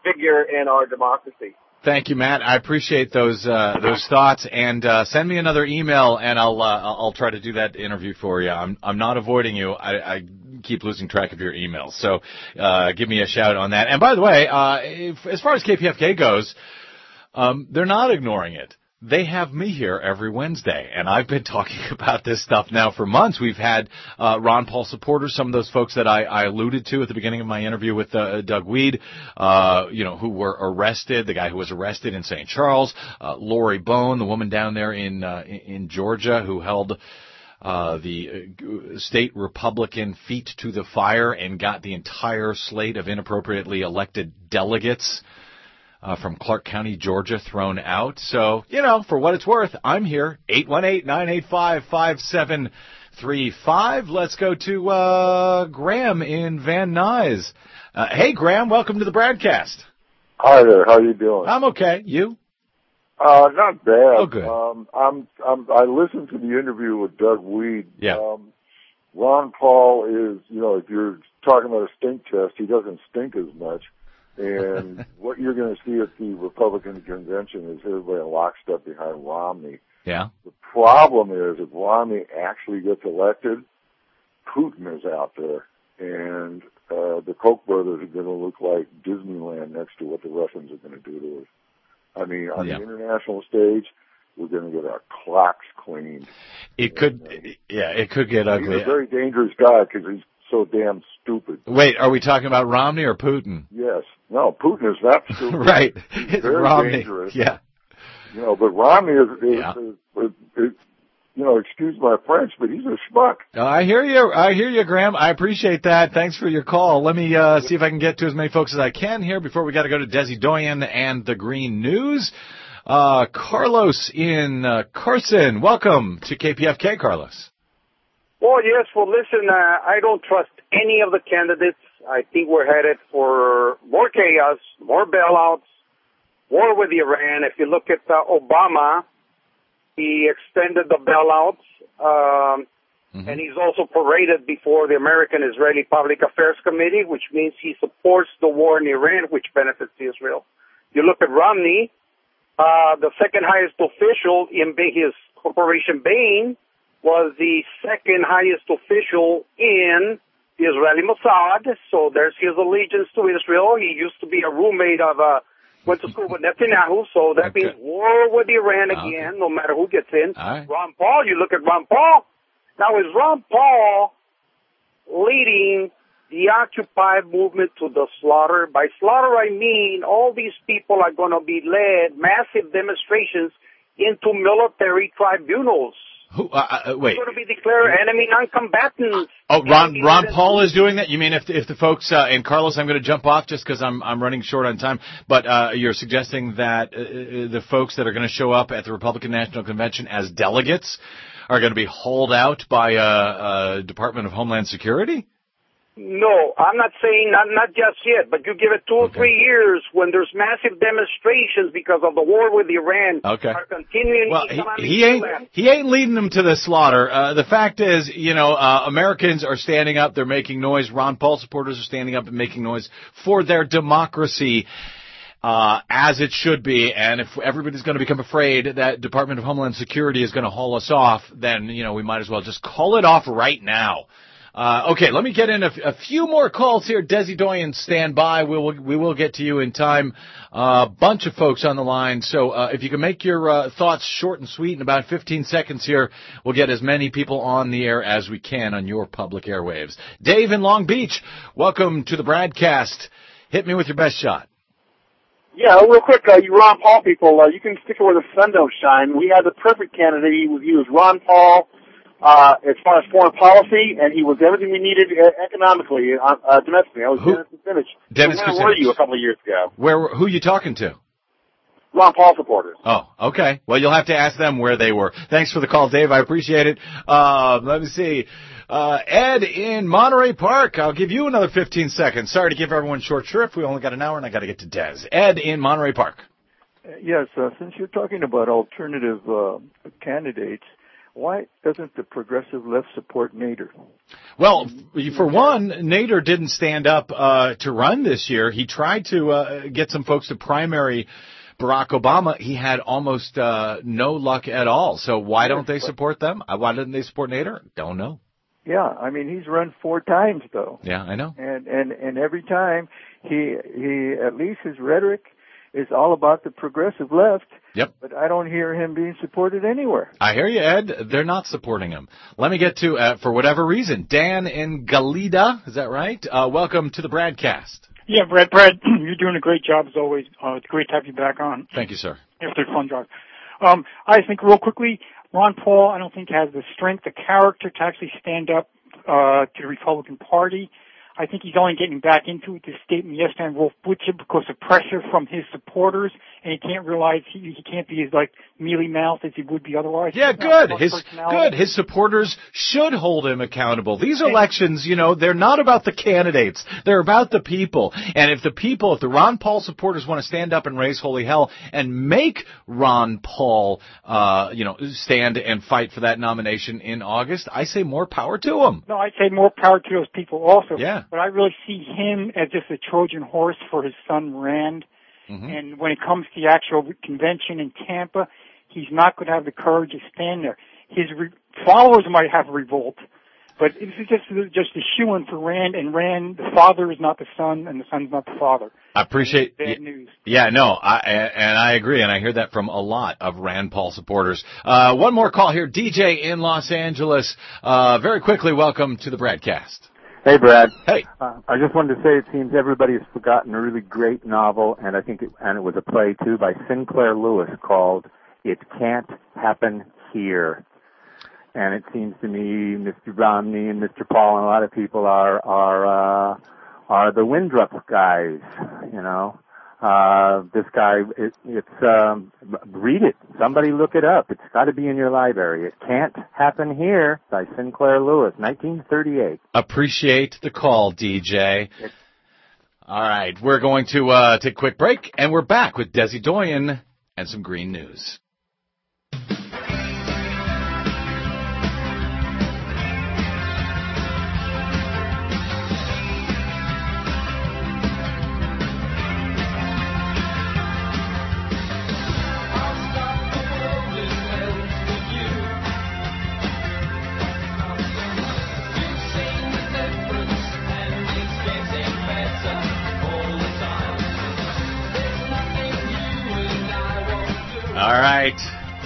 figure in our democracy. Thank you, Matt. I appreciate those thoughts, and send me another email, and I'll try to do that interview for you. I'm not avoiding you. I keep losing track of your emails, so give me a shout on that. And by the way, as far as KPFK goes, they're not ignoring it. They have me here every Wednesday, and I've been talking about this stuff now for months. We've had Ron Paul supporters, some of those folks that I alluded to at the beginning of my interview with Doug Wead, who were arrested, the guy who was arrested in St. Charles, Lori Bone, the woman down there in Georgia who held the state Republican feet to the fire and got the entire slate of inappropriately elected delegates from Clark County, Georgia, thrown out. So, you know, for what it's worth, I'm here. 818-985-5735. Let's go to Graham in Van Nuys. Hey, Graham, welcome to the Bradcast. Hi there. How are you doing? I'm okay. You? Not bad. Oh, good. I listened to the interview with Doug Weed. Yeah. Ron Paul is, you know, if you're talking about a stink test, he doesn't stink as much. And what you're going to see at the Republican convention is everybody in lockstep behind Romney. Yeah. The problem is, if Romney actually gets elected, Putin is out there, and the Koch brothers are going to look like Disneyland next to what the Russians are going to do to us. I mean, on the international stage, we're going to get our clocks cleaned. It could get ugly. He's a very dangerous guy because he's so damn stupid. Wait, are we talking about Romney or Putin? Yes. No, Putin is not stupid. Right. He's very dangerous. Yeah. You know, but Romney is you know, excuse my French, but he's a schmuck. I hear you, Graham. I appreciate that. Thanks for your call. Let me see if I can get to as many folks as I can here before we got to go to Desi Doyen and the Green News. Carlos in Carson. Welcome to KPFK, Carlos. Well, yes. Well, listen, I don't trust any of the candidates. I think we're headed for more chaos, more bailouts, war with Iran. If you look at Obama, he extended the bailouts. Mm-hmm. And he's also paraded before the American-Israeli Public Affairs Committee, which means he supports the war in Iran, which benefits Israel. You look at Romney, the second highest official in his corporation, Bain, was the second highest official in the Israeli Mossad. So there's his allegiance to Israel. He used to be a roommate of went to school with Netanyahu, so that means war with Iran again, no matter who gets in. Right. Ron Paul, you look at Ron Paul. Now, is Ron Paul leading the Occupy movement to the slaughter? By slaughter, I mean all these people are going to be led, massive demonstrations, into military tribunals. Who, wait. They're going to be declared enemy non-combatants. Oh, Ron Paul is doing that? You mean if the folks, and Carlos, I'm going to jump off just because I'm running short on time, but you're suggesting that the folks that are going to show up at the Republican National Convention as delegates are going to be hauled out by Department of Homeland Security? No, I'm not saying not just yet, but you give it 2 or 3 years when there's massive demonstrations because of the war with Iran. Okay. Are continuing. Well, he ain't leading them to the slaughter. The fact is, Americans are standing up. They're making noise. Ron Paul supporters are standing up and making noise for their democracy. As it should be, and if everybody's going to become afraid that Department of Homeland Security is going to haul us off, then, we might as well just call it off right now. Okay, let me get in a few more calls here. Desi Doyen, stand by. We will get to you in time. Bunch of folks on the line. So, if you can make your thoughts short and sweet in about 15 seconds here, we'll get as many people on the air as we can on your public airwaves. Dave in Long Beach, welcome to the broadcast. Hit me with your best shot. Yeah, real quick, you Ron Paul people, you can stick it where the sun don't shine. We had the perfect candidate. He was Ron Paul as far as foreign policy, and he was everything we needed economically, domestically. That was Dennis Kucinich. Where were you a couple of years ago? Who are you talking to? Ron Paul supporters. Oh, okay. Well, you'll have to ask them where they were. Thanks for the call, Dave. I appreciate it. Let me see. Ed in Monterey Park, I'll give you another 15 seconds. Sorry to give everyone short shrift. We only got an hour, and I got to get to Des. Ed in Monterey Park. Yes, since you're talking about alternative candidates, why doesn't the progressive left support Nader? Well, for one, Nader didn't stand up to run this year. He tried to get some folks to primary Barack Obama. He had almost no luck at all. So why don't they support them? Why didn't they support Nader? Don't know. Yeah, I mean, he's run 4 times though. Yeah, I know. And every time he at least his rhetoric is all about the progressive left. Yep. But I don't hear him being supported anywhere. I hear you, Ed. They're not supporting him. Let me get to for whatever reason, Dan in Galida, is that right? Welcome to the broadcast. Yeah, Brad, you're doing a great job as always. It's great to have you back on. Thank you, sir. After a fun job. I think real quickly, Ron Paul, I don't think has the strength, the character to actually stand up to the Republican Party. I think he's only getting back into it, this statement yesterday on Wolf Blitzer, because of pressure from his supporters, and he can't realize he can't be as mealy-mouthed as he would be otherwise. Yeah, good. His supporters should hold him accountable. These elections, they're not about the candidates. They're about the people. And if the people, if the Ron Paul supporters want to stand up and raise holy hell and make Ron Paul, stand and fight for that nomination in August, I say more power to him. No, I'd say more power to those people also. Yeah. But I really see him as just a Trojan horse for his son, Rand. Mm-hmm. And when it comes to the actual convention in Tampa, he's not going to have the courage to stand there. His followers might have a revolt, but this is just a shoo-in for Rand, and Rand, the father is not the son, and the son's not the father. I appreciate bad news. Yeah, no, I agree, and I hear that from a lot of Rand Paul supporters. One more call here. DJ in Los Angeles. Very quickly, welcome to the broadcast. Hey, Brad. Hey. I just wanted to say it seems everybody's forgotten a really great novel, and I think it was a play, too, by Sinclair Lewis called It Can't Happen Here. And it seems to me Mr. Romney and Mr. Paul and a lot of people are the Windrup guys, this guy, it's read it. Somebody look it up. It's got to be in your library. It Can't Happen Here by Sinclair Lewis, 1938. Appreciate the call, DJ. All right, we're going to take a quick break, and we're back with Desi Doyen and some green news. All right.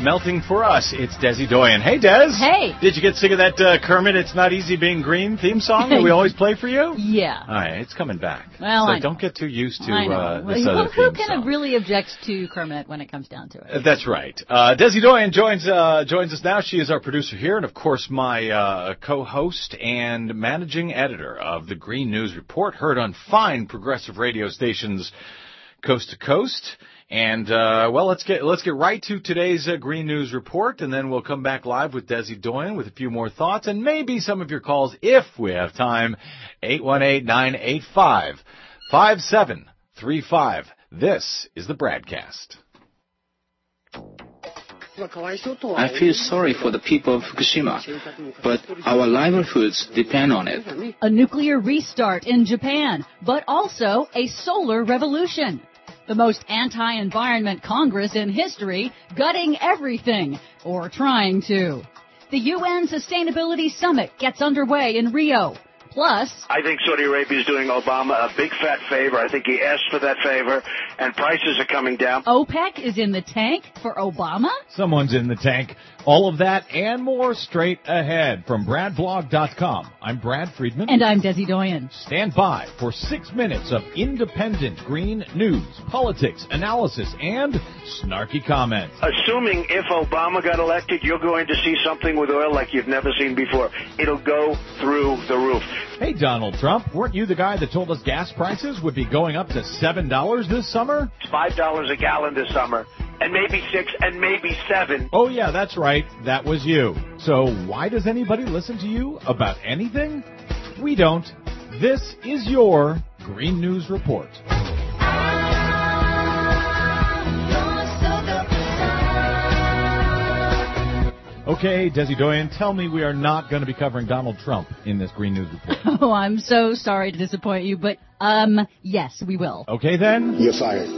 Melting for us, it's Desi Doyen. Hey, Des. Hey. Did you get sick of that Kermit It's Not Easy Being Green theme song that we always play for you? Yeah. All right, it's coming back. Well, so don't get too used to this other theme song. Who kind of really objects to Kermit when it comes down to it? That's right. Desi Doyen joins us now. She is our producer here and, of course, my co-host and managing editor of the Green News Report, heard on fine progressive radio stations coast to coast. And, well, let's get right to today's Green News Report, and then we'll come back live with Desi Doyen with a few more thoughts and maybe some of your calls if we have time. 818-985-5735. This is the Bradcast. I feel sorry for the people of Fukushima, but our livelihoods depend on it. A nuclear restart in Japan, but also a solar revolution. The most anti-environment Congress in history, gutting everything, or trying to. The UN Sustainability Summit gets underway in Rio. Plus, I think Saudi Arabia is doing Obama a big fat favor. I think he asked for that favor, and prices are coming down. OPEC is in the tank for Obama? Someone's in the tank. All of that and more straight ahead from BradBlog.com. I'm Brad Friedman. And I'm Desi Doyen. Stand by for 6 minutes of independent green news, politics, analysis, and snarky comments. Assuming if Obama got elected, you're going to see something with oil like you've never seen before. It'll go through the roof. Hey, Donald Trump, weren't you the guy that told us gas prices would be going up to $7 this summer? It's $5 a gallon this summer. And maybe 6 and maybe 7. Oh, yeah, that's right. That was you. So why does anybody listen to you about anything? We don't. This is your Green News Report. Okay, Desi Doyen, tell me we are not going to be covering Donald Trump in this Green News Report. Oh, I'm so sorry to disappoint you, but, yes, we will. Okay, then. You're fired.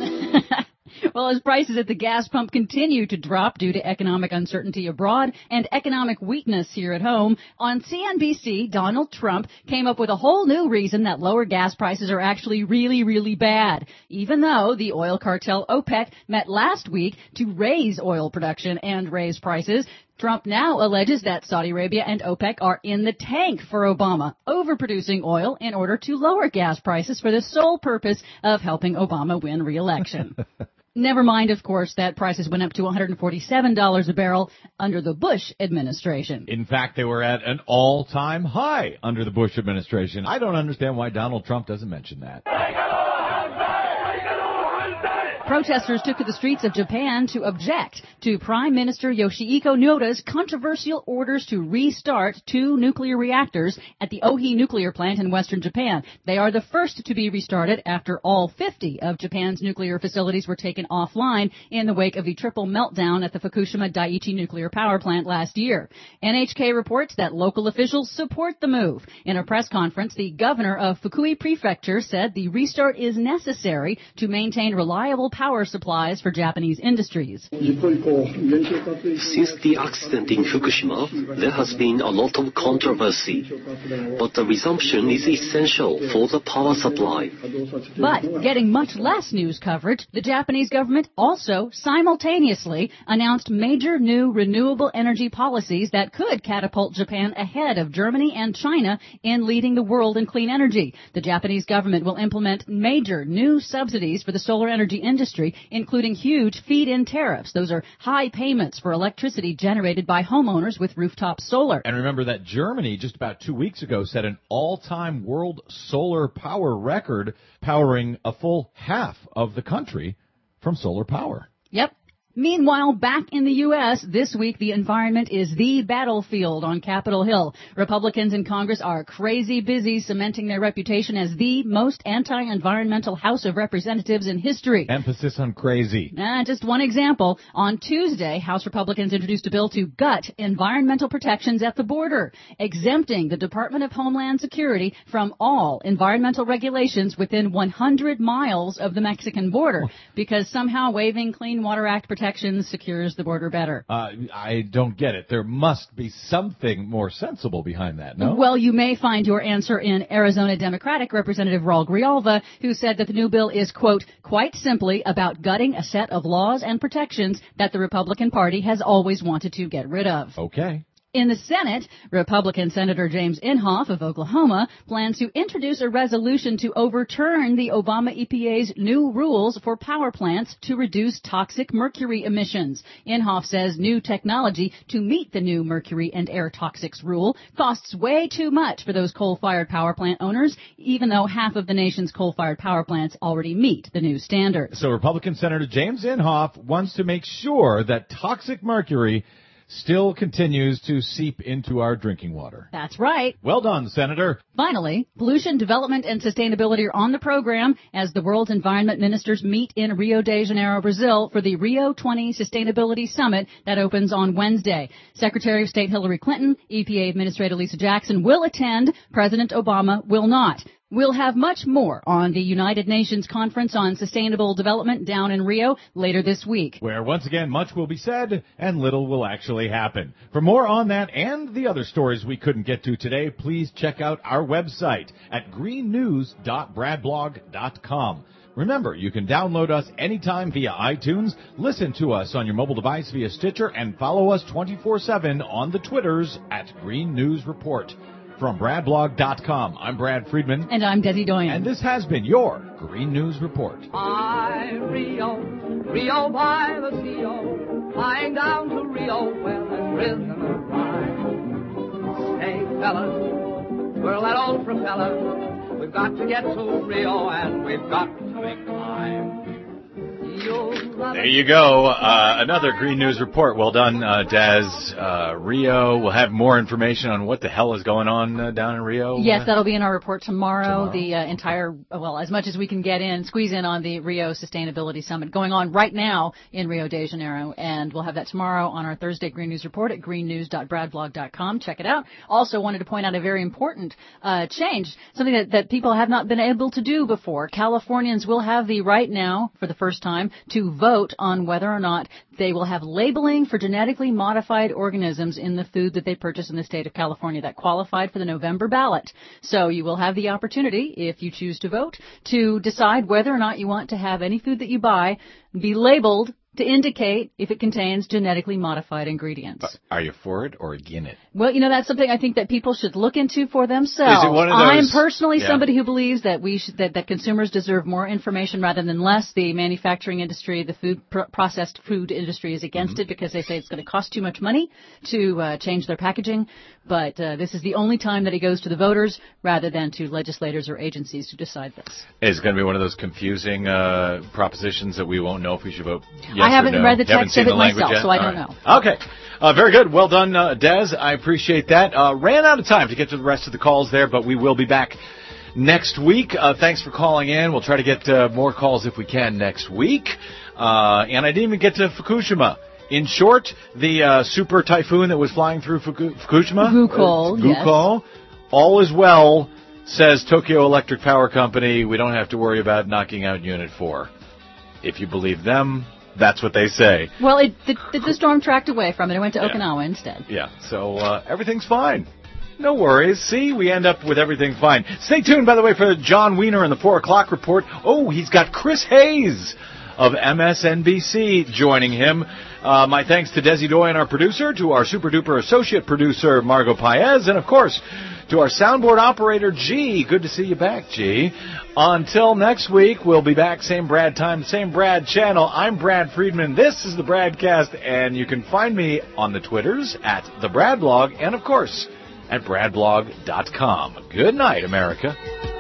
Well, as prices at the gas pump continue to drop due to economic uncertainty abroad and economic weakness here at home, on CNBC, Donald Trump came up with a whole new reason that lower gas prices are actually really, really bad, even though the oil cartel OPEC met last week to raise oil production and raise prices. Trump now alleges that Saudi Arabia and OPEC are in the tank for Obama, overproducing oil in order to lower gas prices for the sole purpose of helping Obama win re-election. Never mind, of course, that prices went up to $147 a barrel under the Bush administration. In fact, they were at an all-time high under the Bush administration. I don't understand why Donald Trump doesn't mention that. Protesters took to the streets of Japan to object to Prime Minister Yoshihiko Noda's controversial orders to restart 2 nuclear reactors at the Ohi nuclear plant in western Japan. They are the first to be restarted after all 50 of Japan's nuclear facilities were taken offline in the wake of the triple meltdown at the Fukushima Daiichi nuclear power plant last year. NHK reports that local officials support the move. In a press conference, the governor of Fukui Prefecture said the restart is necessary to maintain reliable power supplies for Japanese industries. Since the accident in Fukushima, there has been a lot of controversy, but the resumption is essential for the power supply. But getting much less news coverage, the Japanese government also simultaneously announced major new renewable energy policies that could catapult Japan ahead of Germany and China in leading the world in clean energy. The Japanese government will implement major new subsidies for the solar energy industry, including huge feed-in tariffs. Those are high payments for electricity generated by homeowners with rooftop solar. And remember that Germany just about 2 weeks ago set an all-time world solar power record, powering a full half of the country from solar power. Yep. Meanwhile, back in the U.S., this week the environment is the battlefield on Capitol Hill. Republicans in Congress are crazy busy cementing their reputation as the most anti-environmental House of Representatives in history. Emphasis on crazy. Just one example. On Tuesday, House Republicans introduced a bill to gut environmental protections at the border, exempting the Department of Homeland Security from all environmental regulations within 100 miles of the Mexican border, because somehow waiving Clean Water Act protections protection secures the border better. I don't get it. There must be something more sensible behind that, no? Well, you may find your answer in Arizona Democratic Representative Raul Grijalva, who said that the new bill is, quote, quite simply about gutting a set of laws and protections that the Republican Party has always wanted to get rid of. Okay. In the Senate, Republican Senator James Inhofe of Oklahoma plans to introduce a resolution to overturn the Obama EPA's new rules for power plants to reduce toxic mercury emissions. Inhofe says new technology to meet the new mercury and air toxics rule costs way too much for those coal-fired power plant owners, even though half of the nation's coal-fired power plants already meet the new standards. So Republican Senator James Inhofe wants to make sure that toxic mercury still continues to seep into our drinking water. That's right. Well done, Senator. Finally, pollution, development, and sustainability are on the program as the world's environment ministers meet in Rio de Janeiro, Brazil, for the Rio 20 Sustainability Summit that opens on Wednesday. Secretary of State Hillary Clinton, EPA Administrator Lisa Jackson will attend. President Obama will not. We'll have much more on the United Nations Conference on Sustainable Development down in Rio later this week, where once again much will be said and little will actually happen. For more on that and the other stories we couldn't get to today, please check out our website at greennews.bradblog.com. Remember, you can download us anytime via iTunes, listen to us on your mobile device via Stitcher, and follow us 24/7 on the Twitters at Green News Report. From BradBlog.com, I'm Brad Friedman. And I'm Desi Doyen. And this has been your Green News Report. By Rio, Rio by the sea, flying down to Rio where there's rhythm and rhyme. Hey, fellas, whirl that old propeller. We've got to get to Rio and we've got to make time. There you go. Another Green News Report. Well done, Daz. Rio. We'll have more information on what the hell is going on down in Rio. Yes, that'll be in our report tomorrow. The entire, well, as much as we can get in, squeeze in on the Rio Sustainability Summit going on right now in Rio de Janeiro. And we'll have that tomorrow on our Thursday Green News Report at greennews.bradblog.com. Check it out. Also wanted to point out a very important change, something that people have not been able to do before. Californians will have the right now, for the first time, to vote on whether or not they will have labeling for genetically modified organisms in the food that they purchase in the state of California that qualified for the November ballot. So you will have the opportunity, if you choose to vote, to decide whether or not you want to have any food that you buy be labeled to indicate if it contains genetically modified ingredients. Are you for it or against it? Well, you know, that's something I think that people should look into for themselves. Is it one of those? I am personally somebody who believes that we should, that consumers deserve more information rather than less. The manufacturing industry, the processed food industry is against it because they say it's going to cost too much money to change their packaging. But this is the only time that it goes to the voters rather than to legislators or agencies to decide this. It's going to be one of those confusing propositions that we won't know if we should vote yes. I haven't read the text of it myself, so I don't know. Okay. Very good. Well done, Des. I appreciate that. Ran out of time to get to the rest of the calls there, but we will be back next week. Thanks for calling in. We'll try to get more calls if we can next week. And I didn't even get to Fukushima. In short, the super typhoon that was flying through Fukushima. Gukul. Gukul. Yes. All is well, says Tokyo Electric Power Company. We don't have to worry about knocking out Unit 4. If you believe them. That's what they say. Well, the storm tracked away from it. It went to Okinawa instead. Yeah, so everything's fine. No worries. See, we end up with everything fine. Stay tuned, by the way, for John Wiener and the 4 o'clock report. Oh, he's got Chris Hayes of MSNBC joining him. My thanks to Desi Doyen, our producer, to our super-duper associate producer, Margot Paez, and, of course, to our soundboard operator, G. Good to see you back, G. Until next week, we'll be back, same Brad time, same Brad channel. I'm Brad Friedman. This is the Bradcast, and you can find me on the Twitters at the BradBlog and, of course, at BradBlog.com. Good night, America.